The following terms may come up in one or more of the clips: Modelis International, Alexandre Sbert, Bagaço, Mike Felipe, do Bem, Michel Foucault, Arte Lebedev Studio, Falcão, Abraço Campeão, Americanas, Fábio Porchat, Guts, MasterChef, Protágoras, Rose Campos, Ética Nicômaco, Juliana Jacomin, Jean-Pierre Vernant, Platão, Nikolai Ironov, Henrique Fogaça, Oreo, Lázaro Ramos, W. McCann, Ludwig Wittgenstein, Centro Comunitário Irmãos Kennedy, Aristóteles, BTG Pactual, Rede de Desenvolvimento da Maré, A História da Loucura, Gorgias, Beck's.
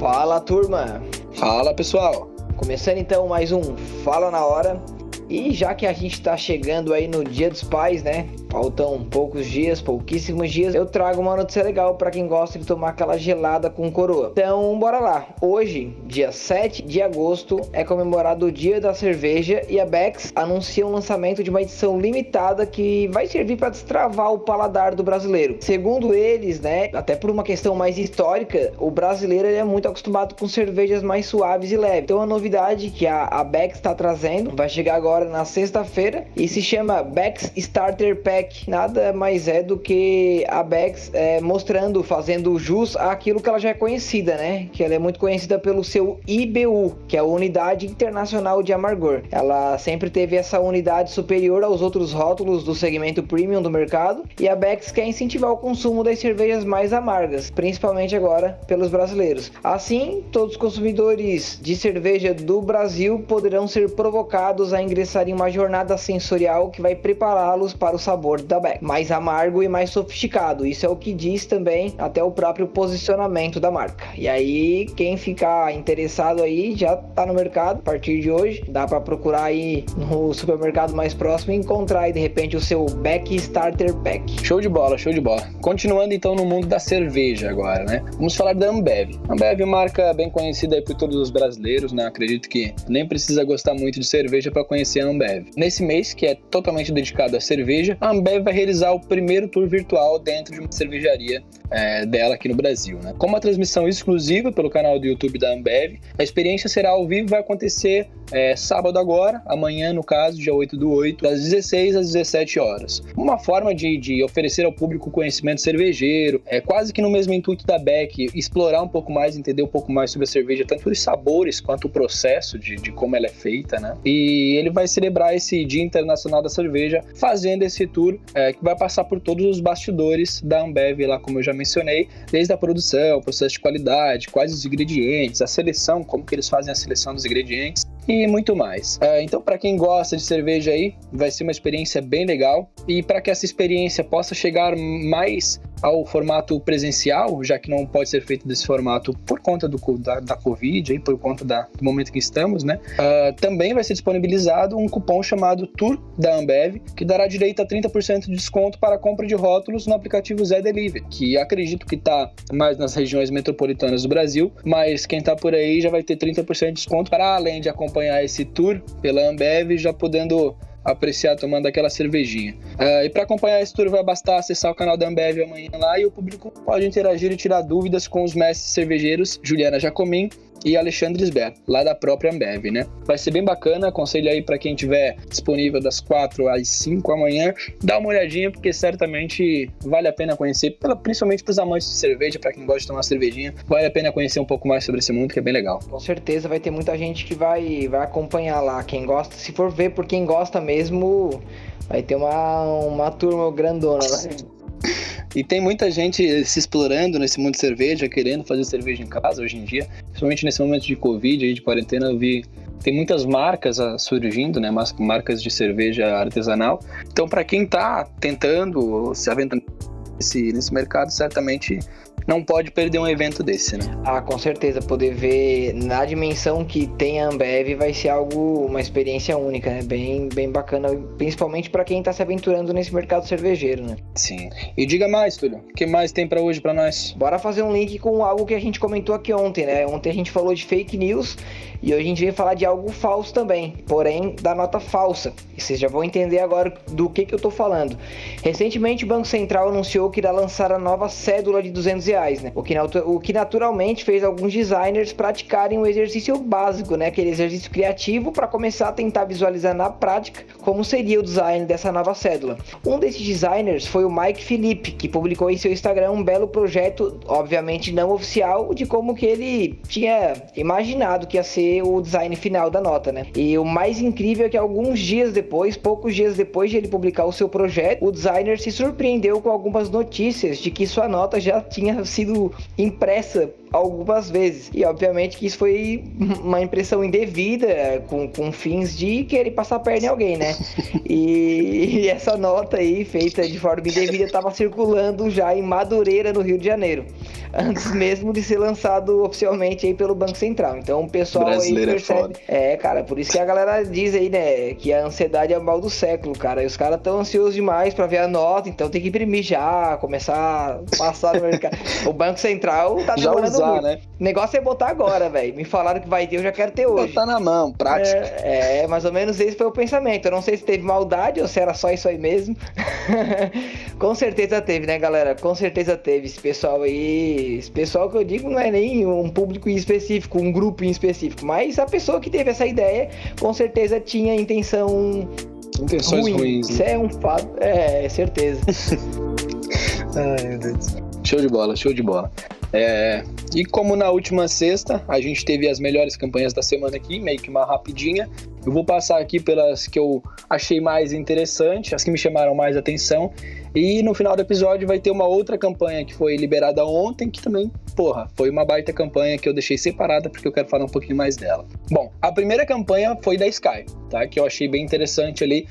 Fala, turma! Fala, pessoal! Começando então mais um Fala na Hora. E já que a gente tá chegando aí no Dia dos Pais, né? Faltam pouquíssimos dias, eu trago uma notícia legal pra quem gosta de tomar aquela gelada com coroa. Então, bora lá. Hoje, dia 7 de agosto, é comemorado o Dia da Cerveja e a Beck's anuncia o lançamento de uma edição limitada que vai servir pra destravar o paladar do brasileiro. Segundo eles, né, até por uma questão mais histórica, o brasileiro ele é muito acostumado com cervejas mais suaves e leves. Então, a novidade que a Beck's tá trazendo vai chegar agora na sexta-feira e se chama Beck's Starter Pack. Nada mais é do que a Beck's mostrando, fazendo jus àquilo que ela já é conhecida, né? Que ela é muito conhecida pelo seu IBU, que é a Unidade Internacional de Amargor. Ela sempre teve essa unidade superior aos outros rótulos do segmento premium do mercado, e a Beck's quer incentivar o consumo das cervejas mais amargas, principalmente agora pelos brasileiros. Assim, todos os consumidores de cerveja do Brasil poderão ser provocados a ingressar em uma jornada sensorial que vai prepará-los para o sabor da Beck's, mais amargo e mais sofisticado. Isso é o que diz também até o próprio posicionamento da marca. E aí, quem ficar interessado aí, já tá no mercado a partir de hoje. Dá para procurar aí no supermercado mais próximo e encontrar aí de repente o seu Beck Starter Pack. Show de bola. Continuando então no mundo da cerveja agora, né? Vamos falar da Ambev. Ambev é uma marca bem conhecida aí por todos os brasileiros, né? Acredito que nem precisa gostar muito de cerveja para conhecer a Ambev. Nesse mês, que é totalmente dedicado à cerveja, a Ambev vai realizar o primeiro tour virtual dentro de uma cervejaria dela aqui no Brasil, né? Com uma transmissão exclusiva pelo canal do YouTube da Ambev, a experiência será ao vivo e vai acontecer sábado agora, amanhã no caso, dia 8/8, das 16 às 17 horas. Uma forma de oferecer ao público conhecimento cervejeiro, quase que no mesmo intuito da Beck, explorar um pouco mais, entender um pouco mais sobre a cerveja, tanto os sabores quanto o processo de como ela é feita, né? E ele vai celebrar esse Dia Internacional da Cerveja fazendo esse tour que vai passar por todos os bastidores da Ambev lá, como eu já mencionei, desde a produção, o processo de qualidade, quais os ingredientes, a seleção, como que eles fazem a seleção dos ingredientes e muito mais. Então, para quem gosta de cerveja aí, vai ser uma experiência bem legal. E para que essa experiência possa chegar mais ao formato presencial, já que não pode ser feito desse formato por conta da Covid, aí, por conta do momento que estamos, né? Também vai ser disponibilizado um cupom chamado Tour da Ambev, que dará direito a 30% de desconto para a compra de rótulos no aplicativo Zé Delivery, que acredito que está mais nas regiões metropolitanas do Brasil, mas quem está por aí já vai ter 30% de desconto para além de acompanhar esse tour pela Ambev, já podendo apreciar tomando aquela cervejinha. E para acompanhar esse tour vai bastar acessar o canal da Ambev amanhã lá, e o público pode interagir e tirar dúvidas com os mestres cervejeiros Juliana Jacomin e Alexandre Sbert, lá da própria Ambev, né? Vai ser bem bacana, aconselho aí para quem tiver disponível das 4 às 5 amanhã, dá uma olhadinha, porque certamente vale a pena conhecer, principalmente para os amantes de cerveja, para quem gosta de tomar cervejinha, vale a pena conhecer um pouco mais sobre esse mundo, que é bem legal. Com certeza vai ter muita gente que vai acompanhar lá, quem gosta, se for ver por quem gosta mesmo, vai ter uma turma grandona lá. E tem muita gente se explorando nesse mundo de cerveja, querendo fazer cerveja em casa hoje em dia, principalmente nesse momento de Covid e de quarentena. Eu vi, tem muitas marcas surgindo, né, marcas de cerveja artesanal. Então, para quem tá tentando se aventurar nesse mercado, certamente não pode perder um evento desse, né? Ah, com certeza, poder ver na dimensão que tem a Ambev vai ser uma experiência única, né? Bem, bem bacana, principalmente para quem tá se aventurando nesse mercado cervejeiro, né? Sim. E diga mais, Túlio, o que mais tem para hoje para nós? Bora fazer um link com algo que a gente comentou aqui ontem, né? Ontem a gente falou de fake news e hoje a gente veio falar de algo falso também, porém da nota falsa. E vocês já vão entender agora do que eu tô falando. Recentemente o Banco Central anunciou que irá lançar a nova cédula de R$200, né? O que naturalmente fez alguns designers praticarem um exercício básico, né? Aquele exercício criativo para começar a tentar visualizar na prática como seria o design dessa nova cédula. Um desses designers foi o Mike Felipe, que publicou em seu Instagram um belo projeto, obviamente não oficial, de como que ele tinha imaginado que ia ser o design final da nota, né? E o mais incrível é que poucos dias depois de ele publicar o seu projeto, o designer se surpreendeu com algumas notícias de que sua nota já tinha sido impressa algumas vezes. E obviamente que isso foi uma impressão indevida, com fins de querer passar a perna em alguém, né? E essa nota aí, feita de forma indevida, estava circulando já em Madureira, no Rio de Janeiro, antes mesmo de ser lançado oficialmente aí pelo Banco Central. Então o pessoal brasileiro aí percebe... É, cara, por isso que a galera diz aí, né, que a ansiedade é o mal do século, cara. E os caras estão ansiosos demais pra ver a nota, então tem que imprimir já, começar a passar no mercado. O Banco Central tá demorando muito. Né? O negócio é botar agora, velho. Me falaram que vai ter, eu já quero ter hoje. Botar na mão, prática. É, mais ou menos esse foi o pensamento. Eu não sei se teve maldade ou se era só isso aí mesmo. Com certeza teve, né, galera? Com certeza teve. Esse pessoal aí... Esse pessoal que eu digo não é nem um público em específico, um grupo em específico. Mas a pessoa que teve essa ideia, com certeza tinha intenções ruins. Né? Isso é um fato. É, certeza. Ai, meu Deus. Show de bola. E como na última sexta a gente teve as melhores campanhas da semana aqui, meio que uma rapidinha, eu vou passar aqui pelas que eu achei mais interessante, as que me chamaram mais atenção, e no final do episódio vai ter uma outra campanha que foi liberada ontem, que também, foi uma baita campanha que eu deixei separada porque eu quero falar um pouquinho mais dela. Bom, a primeira campanha foi da Sky, tá? Que eu achei bem interessante ali.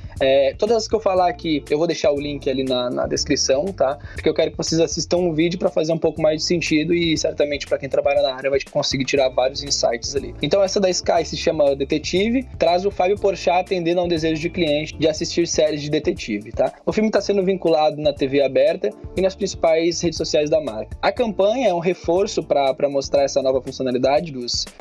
Todas as que eu falar aqui, eu vou deixar o link ali na descrição, tá? Porque eu quero que vocês assistam o vídeo para fazer um pouco mais de sentido e certamente para quem trabalha na área vai conseguir tirar vários insights ali. Então essa da Sky se chama Detetive, traz o Fábio Porchat atendendo a um desejo de cliente de assistir séries de detetive, tá? O filme está sendo vinculado na TV aberta e nas principais redes sociais da marca. A campanha é um reforço para mostrar essa nova funcionalidade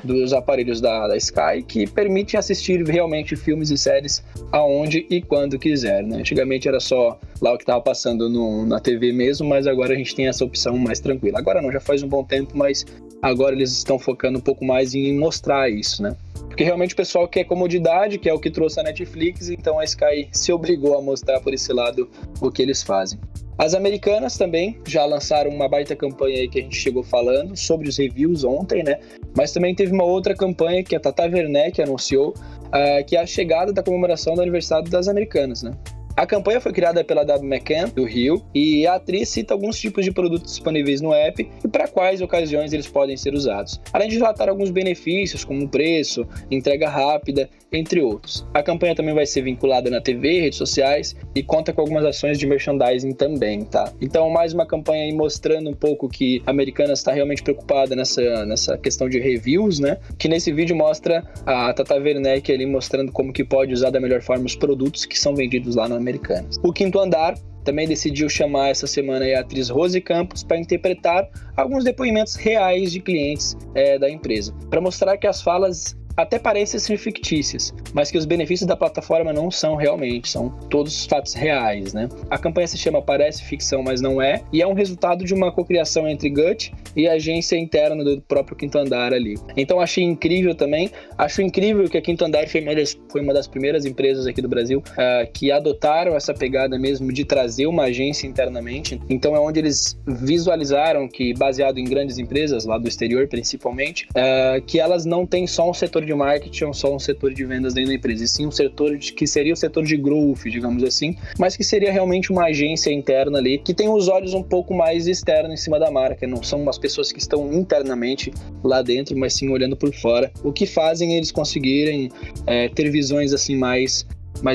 dos aparelhos da Sky, que permite assistir realmente filmes e séries aonde e quando quiser, né? Antigamente era só lá o que estava passando na TV mesmo, mas agora a gente tem essa opção mais tranquila. Agora não, já faz um bom tempo, mas agora eles estão focando um pouco mais em mostrar isso, né? Porque realmente o pessoal quer comodidade, que é o que trouxe a Netflix, então a Sky se obrigou a mostrar por esse lado o que eles fazem. As Americanas também já lançaram uma baita campanha aí que a gente chegou falando sobre os reviews ontem, né? Mas também teve uma outra campanha que a Tata Werneck anunciou, que é a chegada da comemoração do aniversário das Americanas, né? A campanha foi criada pela W. McCann, do Rio, e a atriz cita alguns tipos de produtos disponíveis no app e para quais ocasiões eles podem ser usados, além de relatar alguns benefícios, como preço, entrega rápida, entre outros. A campanha também vai ser vinculada na TV, redes sociais e conta com algumas ações de merchandising também, tá? Então, mais uma campanha aí mostrando um pouco que a Americanas está realmente preocupada nessa questão de reviews, né? Que nesse vídeo mostra a Tata Werneck ali mostrando como que pode usar da melhor forma os produtos que são vendidos lá na Americanas. O Quinto Andar também decidiu chamar essa semana a atriz Rose Campos para interpretar alguns depoimentos reais de clientes da empresa, para mostrar que as falas até parecem ser fictícias, mas que os benefícios da plataforma não são realmente, são todos fatos reais, né? A campanha se chama Parece Ficção, mas Não É, e é um resultado de uma cocriação entre Guts e a agência interna do próprio Quinto Andar ali. Então achei incrível também, acho incrível que a Quinto Andar foi uma das primeiras empresas aqui do Brasil que adotaram essa pegada mesmo de trazer uma agência internamente. Então é onde eles visualizaram que, baseado em grandes empresas, lá do exterior principalmente, que elas não têm só um setor de marketing ou só um setor de vendas dentro da empresa, e sim um setor que seria o setor de growth, digamos assim, mas que seria realmente uma agência interna ali, que tem os olhos um pouco mais externos em cima da marca, não são as pessoas que estão internamente lá dentro, mas sim olhando por fora, o que fazem eles conseguirem ter visões assim mais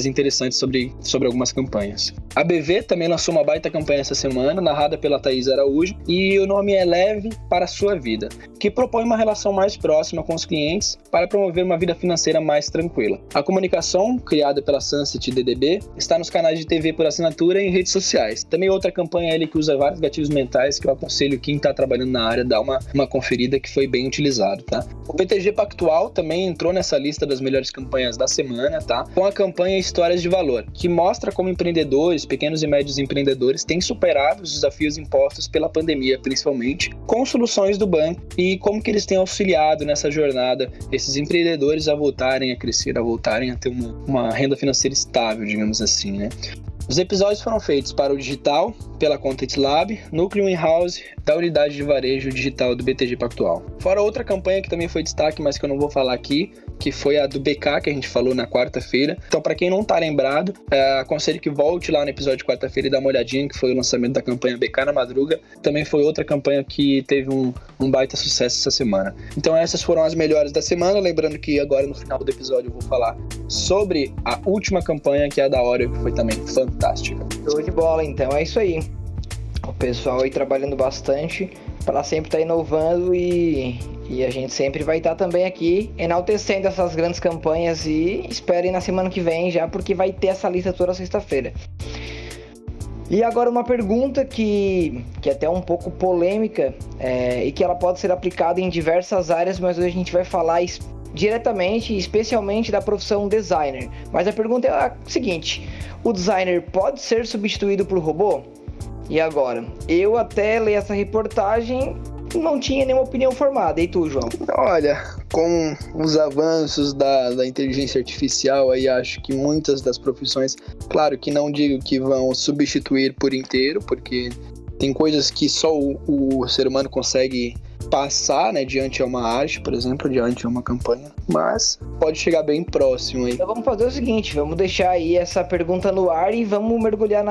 interessantes sobre algumas campanhas. A BV também lançou uma baita campanha essa semana, narrada pela Thais Araújo, e o nome é Leve para a Sua Vida, que propõe uma relação mais próxima com os clientes para promover uma vida financeira mais tranquila. A comunicação, criada pela Sunset DDB, está nos canais de TV por assinatura e em redes sociais. Também outra campanha ali que usa vários gatilhos mentais, que eu aconselho quem está trabalhando na área dar uma conferida, que foi bem utilizado, tá? O BTG Pactual também entrou nessa lista das melhores campanhas da semana, tá? Com a campanha Histórias de Valor, que mostra como empreendedores, pequenos e médios empreendedores, têm superado os desafios impostos pela pandemia, principalmente, com soluções do banco e como que eles têm auxiliado nessa jornada esses empreendedores a voltarem a crescer, a voltarem a ter uma renda financeira estável, digamos assim, né? Os episódios foram feitos para o digital, pela Content Lab, núcleo in-house da unidade de varejo digital do BTG Pactual. Fora outra campanha que também foi destaque, mas que eu não vou falar aqui, que foi a do BK, que a gente falou na quarta-feira. Então, para quem não tá lembrado, aconselho que volte lá no episódio de quarta-feira e dá uma olhadinha, que foi o lançamento da campanha BK na Madruga. Também foi outra campanha que teve um baita sucesso essa semana. Então, essas foram as melhores da semana. Lembrando que agora, no final do episódio, eu vou falar sobre a última campanha, que é a da Oreo, que foi também fantástica. Show de bola, então. É isso aí. O pessoal aí trabalhando bastante para sempre estar inovando e a gente sempre vai estar também aqui enaltecendo essas grandes campanhas, e esperem na semana que vem já, porque vai ter essa lista toda sexta-feira. E agora uma pergunta que é até um pouco polêmica, e que ela pode ser aplicada em diversas áreas, mas hoje a gente vai falar diretamente e especialmente da profissão designer. Mas a pergunta é a seguinte: o designer pode ser substituído por robô? E agora? Eu até leio essa reportagem, não tinha nenhuma opinião formada. E tu, João? Olha, com os avanços da inteligência artificial, aí acho que muitas das profissões, claro que não digo que vão substituir por inteiro, porque tem coisas que só o ser humano consegue passar, né, diante a uma arte, por exemplo, diante a uma campanha, mas pode chegar bem próximo aí. Então vamos fazer o seguinte, vamos deixar aí essa pergunta no ar e vamos mergulhar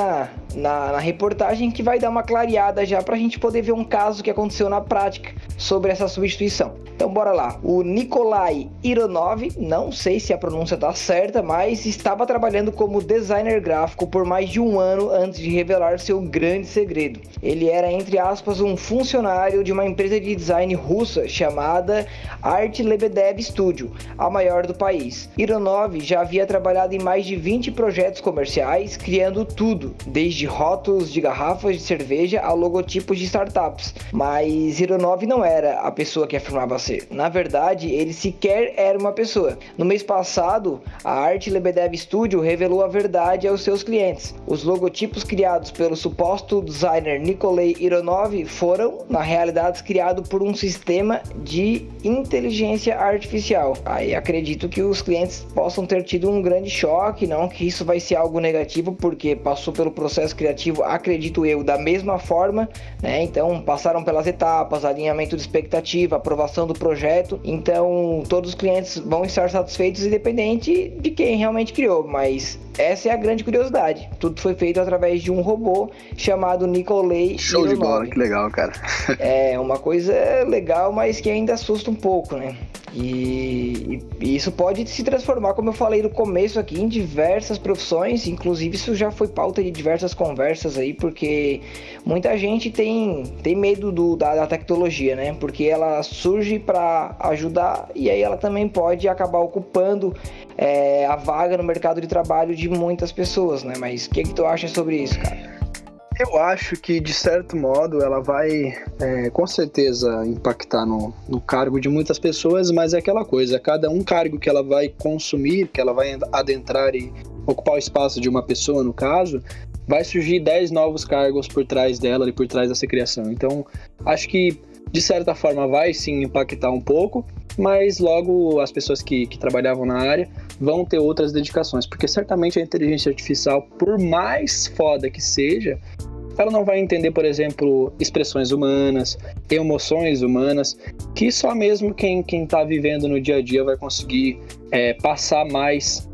na reportagem, que vai dar uma clareada já pra gente poder ver um caso que aconteceu na prática sobre essa substituição. Então bora lá. O Nikolai Ironov, não sei se a pronúncia tá certa, mas estava trabalhando como designer gráfico por mais de um ano antes de revelar seu grande segredo. Ele era, entre aspas, um funcionário de uma empresa de design russa chamada Arte Lebedev Studio, a maior do país. Ironov já havia trabalhado em mais de 20 projetos comerciais, criando tudo, desde rótulos de garrafas de cerveja a logotipos de startups. Mas Ironov não era a pessoa que afirmava ser. Na verdade, ele sequer era uma pessoa. No mês passado, a Arte Lebedev Studio revelou a verdade aos seus clientes. Os logotipos criados pelo suposto designer Nikolai Ironov foram, na realidade, criados por um sistema de inteligência artificial. Aí acredito que os clientes possam ter tido um grande choque, não que isso vai ser algo negativo, porque passou pelo processo criativo, acredito eu, da mesma forma, né? Então passaram pelas etapas, alinhamento de expectativa, aprovação do projeto, então todos os clientes vão estar satisfeitos, independente de quem realmente criou, mas essa é a grande curiosidade. Tudo foi feito através de um robô chamado Nikolai. Show de bola, que legal, cara. É uma coisa legal, mas que ainda assusta um pouco, né? E isso pode se transformar, como eu falei no começo aqui, em diversas profissões. Inclusive isso já foi pauta de diversas conversas aí, porque muita gente tem medo da tecnologia, né? Porque ela surge para ajudar e aí ela também pode acabar ocupando a vaga no mercado de trabalho de muitas pessoas, né? Mas o que tu acha sobre isso, cara? Eu acho que, de certo modo, ela vai, com certeza, impactar no cargo de muitas pessoas, mas é aquela coisa, cada um cargo que ela vai consumir, que ela vai adentrar e ocupar o espaço de uma pessoa, no caso, vai surgir 10 novos cargos por trás dela e por trás dessa criação. Então, acho que, de certa forma, vai sim impactar um pouco, mas logo as pessoas que trabalhavam na área vão ter outras dedicações, porque certamente a inteligência artificial, por mais foda que seja, ela não vai entender, por exemplo, expressões humanas, emoções humanas, que só mesmo quem está vivendo no dia a dia vai conseguir passar mais,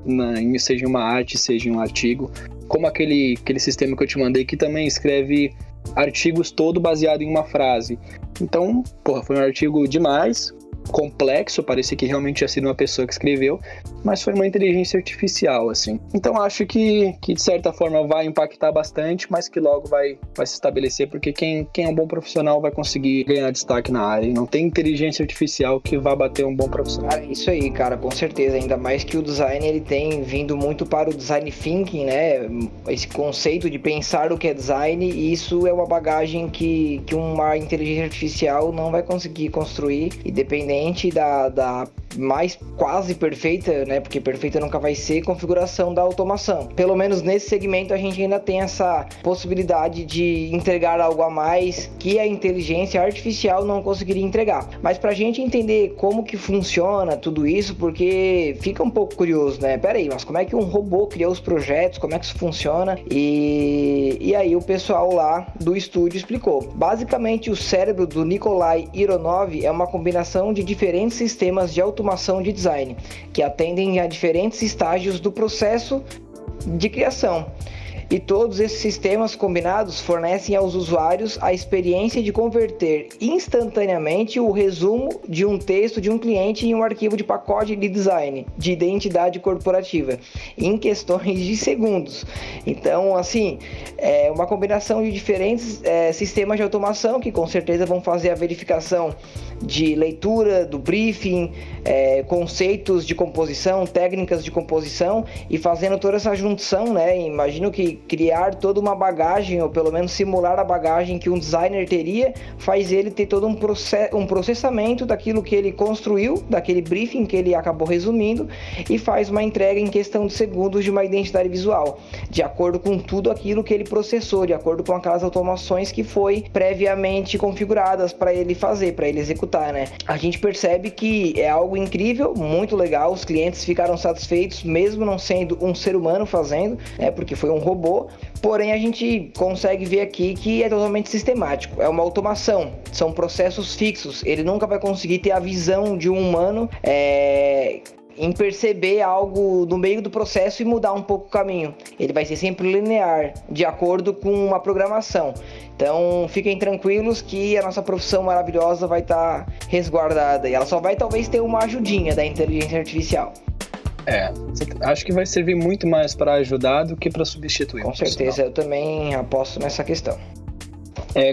seja em uma arte, seja em um artigo, como aquele sistema que eu te mandei, que também escreve artigos todo baseado em uma frase. Então, foi um artigo demais, complexo, parecia que realmente tinha sido uma pessoa que escreveu, mas foi uma inteligência artificial, assim. Então acho que de certa forma vai impactar bastante, mas que logo vai se estabelecer, porque quem é um bom profissional vai conseguir ganhar destaque na área, e não tem inteligência artificial que vá bater um bom profissional. Ah, isso aí, cara, com certeza, ainda mais que o design, ele tem vindo muito para o design thinking, né, esse conceito de pensar o que é design, e isso é uma bagagem que uma inteligência artificial não vai conseguir construir, e dependendo da mais quase perfeita, né? Porque perfeita nunca vai ser, configuração da automação. Pelo menos nesse segmento a gente ainda tem essa possibilidade de entregar algo a mais que a inteligência artificial não conseguiria entregar. Mas pra gente entender como que funciona tudo isso, porque fica um pouco curioso, né? Pera aí, mas como é que um robô criou os projetos? Como é que isso funciona? E aí o pessoal lá do estúdio explicou. Basicamente o cérebro do Nikolai Ironov é uma combinação de diferentes sistemas de automação automação de design, que atendem a diferentes estágios do processo de criação. E todos esses sistemas combinados fornecem aos usuários a experiência de converter instantaneamente o resumo de um texto de um cliente em um arquivo de pacote de design, de identidade corporativa, em questões de segundos. Então, assim, é uma combinação de diferentes sistemas de automação que com certeza vão fazer a verificação de leitura, do briefing, conceitos de composição, técnicas de composição e fazendo toda essa junção, né? Imagino que criar toda uma bagagem, ou pelo menos simular a bagagem que um designer teria, faz ele ter todo um processamento daquilo que ele construiu, daquele briefing que ele acabou resumindo, e faz uma entrega em questão de segundos de uma identidade visual, de acordo com tudo aquilo que ele processou, de acordo com aquelas automações que foi previamente configuradas para ele fazer, para ele executar, né? A gente percebe que é algo incrível, muito legal, os clientes ficaram satisfeitos, mesmo não sendo um ser humano fazendo, né? Porque foi um robô. Porém, a gente consegue ver aqui que é totalmente sistemático, é uma automação, são processos fixos, ele nunca vai conseguir ter a visão de um humano em perceber algo no meio do processo e mudar um pouco o caminho. Ele vai ser sempre linear, de acordo com uma programação. Então, fiquem tranquilos que a nossa profissão maravilhosa vai estar resguardada e ela só vai talvez ter uma ajudinha da inteligência artificial. Acho que vai servir muito mais para ajudar do que para substituir. Com certeza, eu também aposto nessa questão.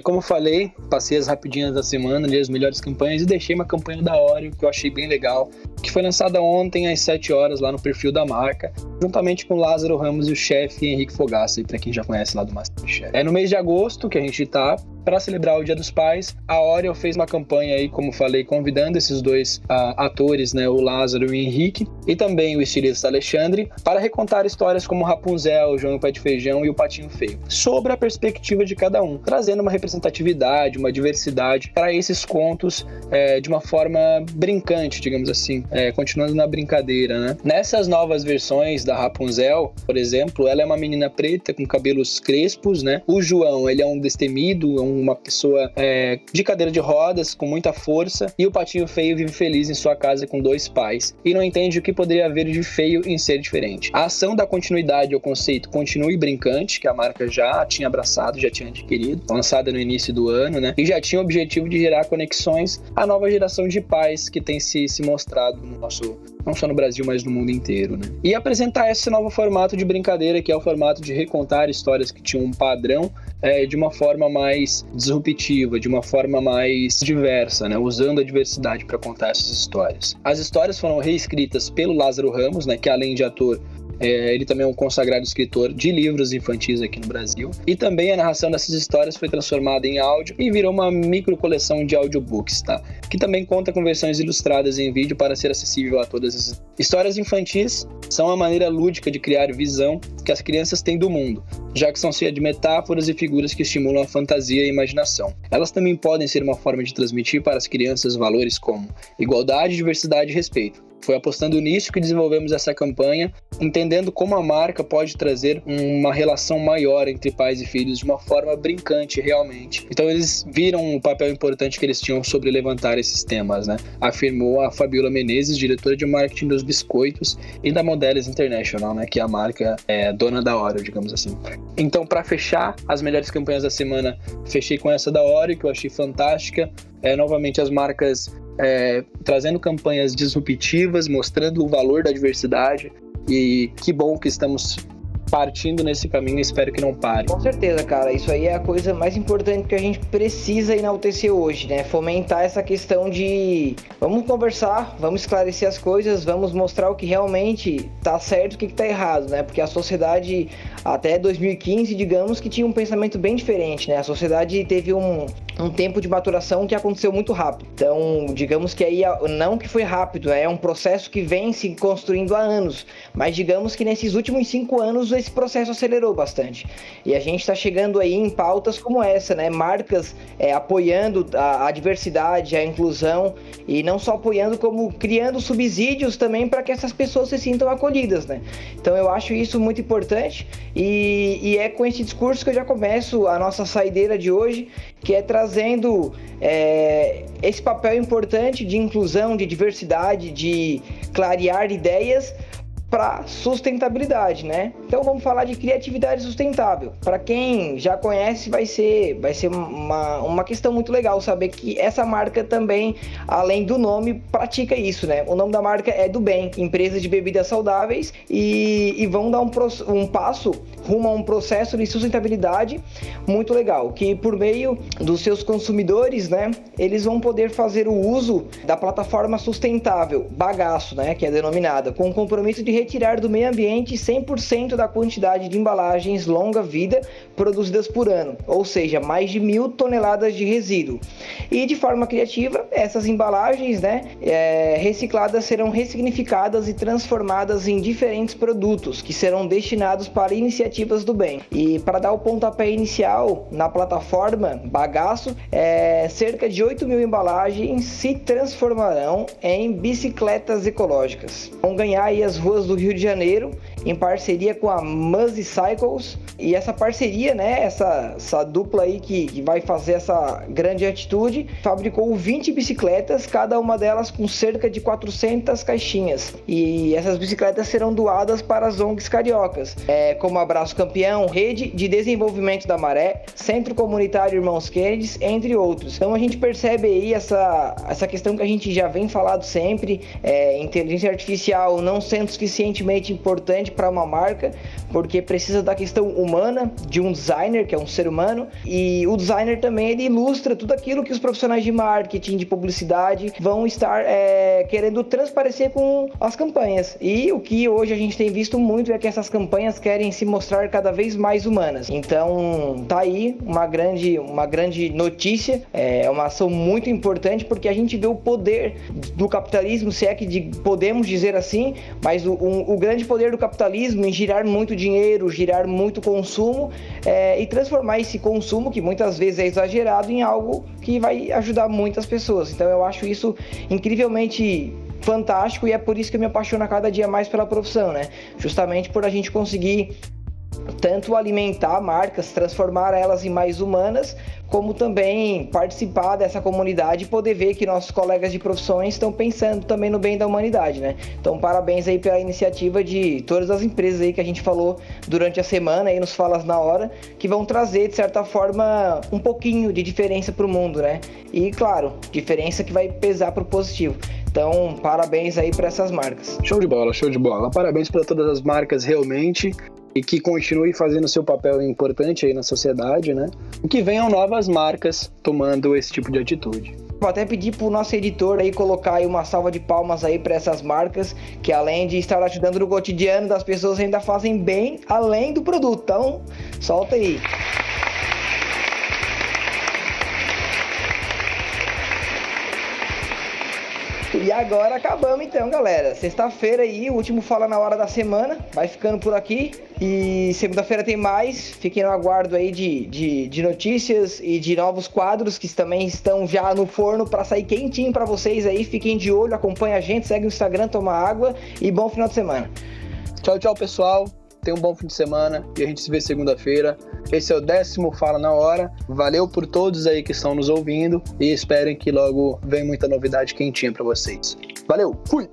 Como falei, passei as rapidinhas da semana, li as melhores campanhas e deixei uma campanha da Oreo que eu achei bem legal, que foi lançada ontem às 7 horas lá no perfil da marca, juntamente com Lázaro Ramos e o chefe Henrique Fogaça, para quem já conhece lá do MasterChef. No mês de agosto que a gente tá, para celebrar o Dia dos Pais, a Oreo fez uma campanha aí, como falei, convidando esses dois atores, né, o Lázaro e o Henrique, e também o estilista Alexandre, para recontar histórias como Rapunzel, o João Pé de Feijão e o Patinho Feio, sobre a perspectiva de cada um, trazendo uma representatividade, uma diversidade para esses contos de uma forma brincante, digamos assim, continuando na brincadeira, né? Nessas novas versões da Rapunzel, por exemplo, ela é uma menina preta com cabelos crespos, né? O João, ele é um destemido, uma pessoa de cadeira de rodas, com muita força, e o Patinho Feio vive feliz em sua casa com dois pais e não entende o que poderia haver de feio em ser diferente. A ação da continuidade ao conceito Continue Brincante, que a marca já tinha abraçado, já tinha adquirido, lançada no início do ano, né, e já tinha o objetivo de gerar conexões à nova geração de pais que tem se mostrado no nosso, não só no Brasil, mas no mundo inteiro, né? E apresentar esse novo formato de brincadeira, que é o formato de recontar histórias que tinham um padrão de uma forma mais disruptiva, de uma forma mais diversa, né? Usando a diversidade para contar essas histórias. As histórias foram reescritas pelo Lázaro Ramos, né, que além de ator, ele também é um consagrado escritor de livros infantis aqui no Brasil, e também a narração dessas histórias foi transformada em áudio e virou uma micro coleção de audiobooks, tá? Que também conta com versões ilustradas em vídeo para ser acessível a todas as histórias infantis. São a maneira lúdica de criar visão que as crianças têm do mundo, já que são cheias de metáforas e figuras que estimulam a fantasia e a imaginação. Elas também podem ser uma forma de transmitir para as crianças valores como igualdade, diversidade e respeito. Foi apostando nisso que desenvolvemos essa campanha, entendendo como a marca pode trazer uma relação maior entre pais e filhos de uma forma brincante, realmente. Então eles viram o papel importante que eles tinham sobre levantar esses temas, né? Afirmou a Fabiola Menezes, diretora de marketing dos biscoitos e da Modelis International, né, que é a marca dona da Oreo, digamos assim. Então, para fechar as melhores campanhas da semana, fechei com essa da Oreo, que eu achei fantástica. Novamente as marcas trazendo campanhas disruptivas, mostrando o valor da diversidade, e que bom que estamos partindo nesse caminho, espero que não pare. Com certeza, cara, isso aí é a coisa mais importante que a gente precisa enaltecer hoje, né? Fomentar essa questão de vamos conversar, vamos esclarecer as coisas, vamos mostrar o que realmente tá certo e o que tá errado, né? Porque a sociedade até 2015, digamos, que tinha um pensamento bem diferente, né? A sociedade teve um tempo de maturação que aconteceu muito rápido. Então, digamos que aí, não que foi rápido, é um processo que vem se construindo há anos, mas digamos que nesses últimos 5 anos esse processo acelerou bastante. E a gente está chegando aí em pautas como essa, né? Marcas apoiando a diversidade, a inclusão, e não só apoiando, como criando subsídios também para que essas pessoas se sintam acolhidas, né? Então eu acho isso muito importante, e é com esse discurso que eu já começo a nossa saideira de hoje, que é trazer trazendo esse papel importante de inclusão, de diversidade, de clarear ideias para sustentabilidade, né? Então vamos falar de criatividade sustentável. Para quem já conhece, vai ser uma questão muito legal saber que essa marca também, além do nome, pratica isso, né? O nome da marca é do Bem, empresa de bebidas saudáveis, e vão dar um passo rumo a um processo de sustentabilidade muito legal, que por meio dos seus consumidores, né, eles vão poder fazer o uso da plataforma sustentável Bagaço, né, que é denominada, com o compromisso de retirar do meio ambiente 100% da quantidade de embalagens longa vida produzidas por ano, ou seja, mais de 1.000 toneladas de resíduo. E de forma criativa, essas embalagens, né, recicladas serão ressignificadas e transformadas em diferentes produtos que serão destinados para iniciativas do bem. E para dar o pontapé inicial na plataforma Bagaço, cerca de 8.000 embalagens se transformarão em bicicletas ecológicas. Vão ganhar aí as ruas do Rio de Janeiro em parceria com a Muzzy Cycles, e essa parceria, né, essa dupla aí que vai fazer essa grande atitude, fabricou 20 bicicletas, cada uma delas com cerca de 400 caixinhas, e essas bicicletas serão doadas para as ONGs cariocas, como Abraço Campeão, Rede de Desenvolvimento da Maré, Centro Comunitário Irmãos Kennedy, entre outros. Então a gente percebe aí essa questão que a gente já vem falado sempre, inteligência artificial não sendo suficientemente importante para uma marca, porque precisa da questão humana, de um designer, que é um ser humano, e o designer também ele ilustra tudo aquilo que os profissionais de marketing, de publicidade vão estar querendo transparecer com as campanhas. E o que hoje a gente tem visto muito é que essas campanhas querem se mostrar cada vez mais humanas. Então tá aí uma grande notícia, é uma ação muito importante, porque a gente vê o poder do capitalismo, se é que podemos dizer assim, mas o grande poder do capitalismo em girar muito dinheiro, girar muito consumo, e transformar esse consumo, que muitas vezes é exagerado, em algo que vai ajudar muitas pessoas. Então eu acho isso incrivelmente fantástico, e é por isso que eu me apaixono cada dia mais pela profissão, né? Justamente por a gente conseguir tanto alimentar marcas, transformar elas em mais humanas, como também participar dessa comunidade e poder ver que nossos colegas de profissões estão pensando também no bem da humanidade, né? Então parabéns aí pela iniciativa de todas as empresas aí que a gente falou durante a semana aí nos Falas na Hora, que vão trazer de certa forma um pouquinho de diferença para o mundo, né? E claro, diferença que vai pesar para o positivo. Então parabéns aí para essas marcas. Show de bola, parabéns para todas as marcas realmente, e que continue fazendo seu papel importante aí na sociedade, né? E que venham novas marcas tomando esse tipo de atitude. Vou até pedir pro nosso editor aí colocar aí uma salva de palmas aí para essas marcas, que além de estar ajudando no cotidiano das pessoas, ainda fazem bem além do produto. Então, solta aí. E agora acabamos então, galera. Sexta-feira aí, o último Fala na Hora da semana. Vai ficando por aqui. E segunda-feira tem mais. Fiquem no aguardo aí de notícias e de novos quadros que também estão já no forno para sair quentinho para vocês aí. Fiquem de olho, acompanha a gente, segue o Instagram, toma água e bom final de semana. Tchau, pessoal. Tenha um bom fim de semana e a gente se vê segunda-feira. Esse é o 10º Fala na Hora. Valeu por todos aí que estão nos ouvindo e esperem que logo vem muita novidade quentinha pra vocês. Valeu, fui!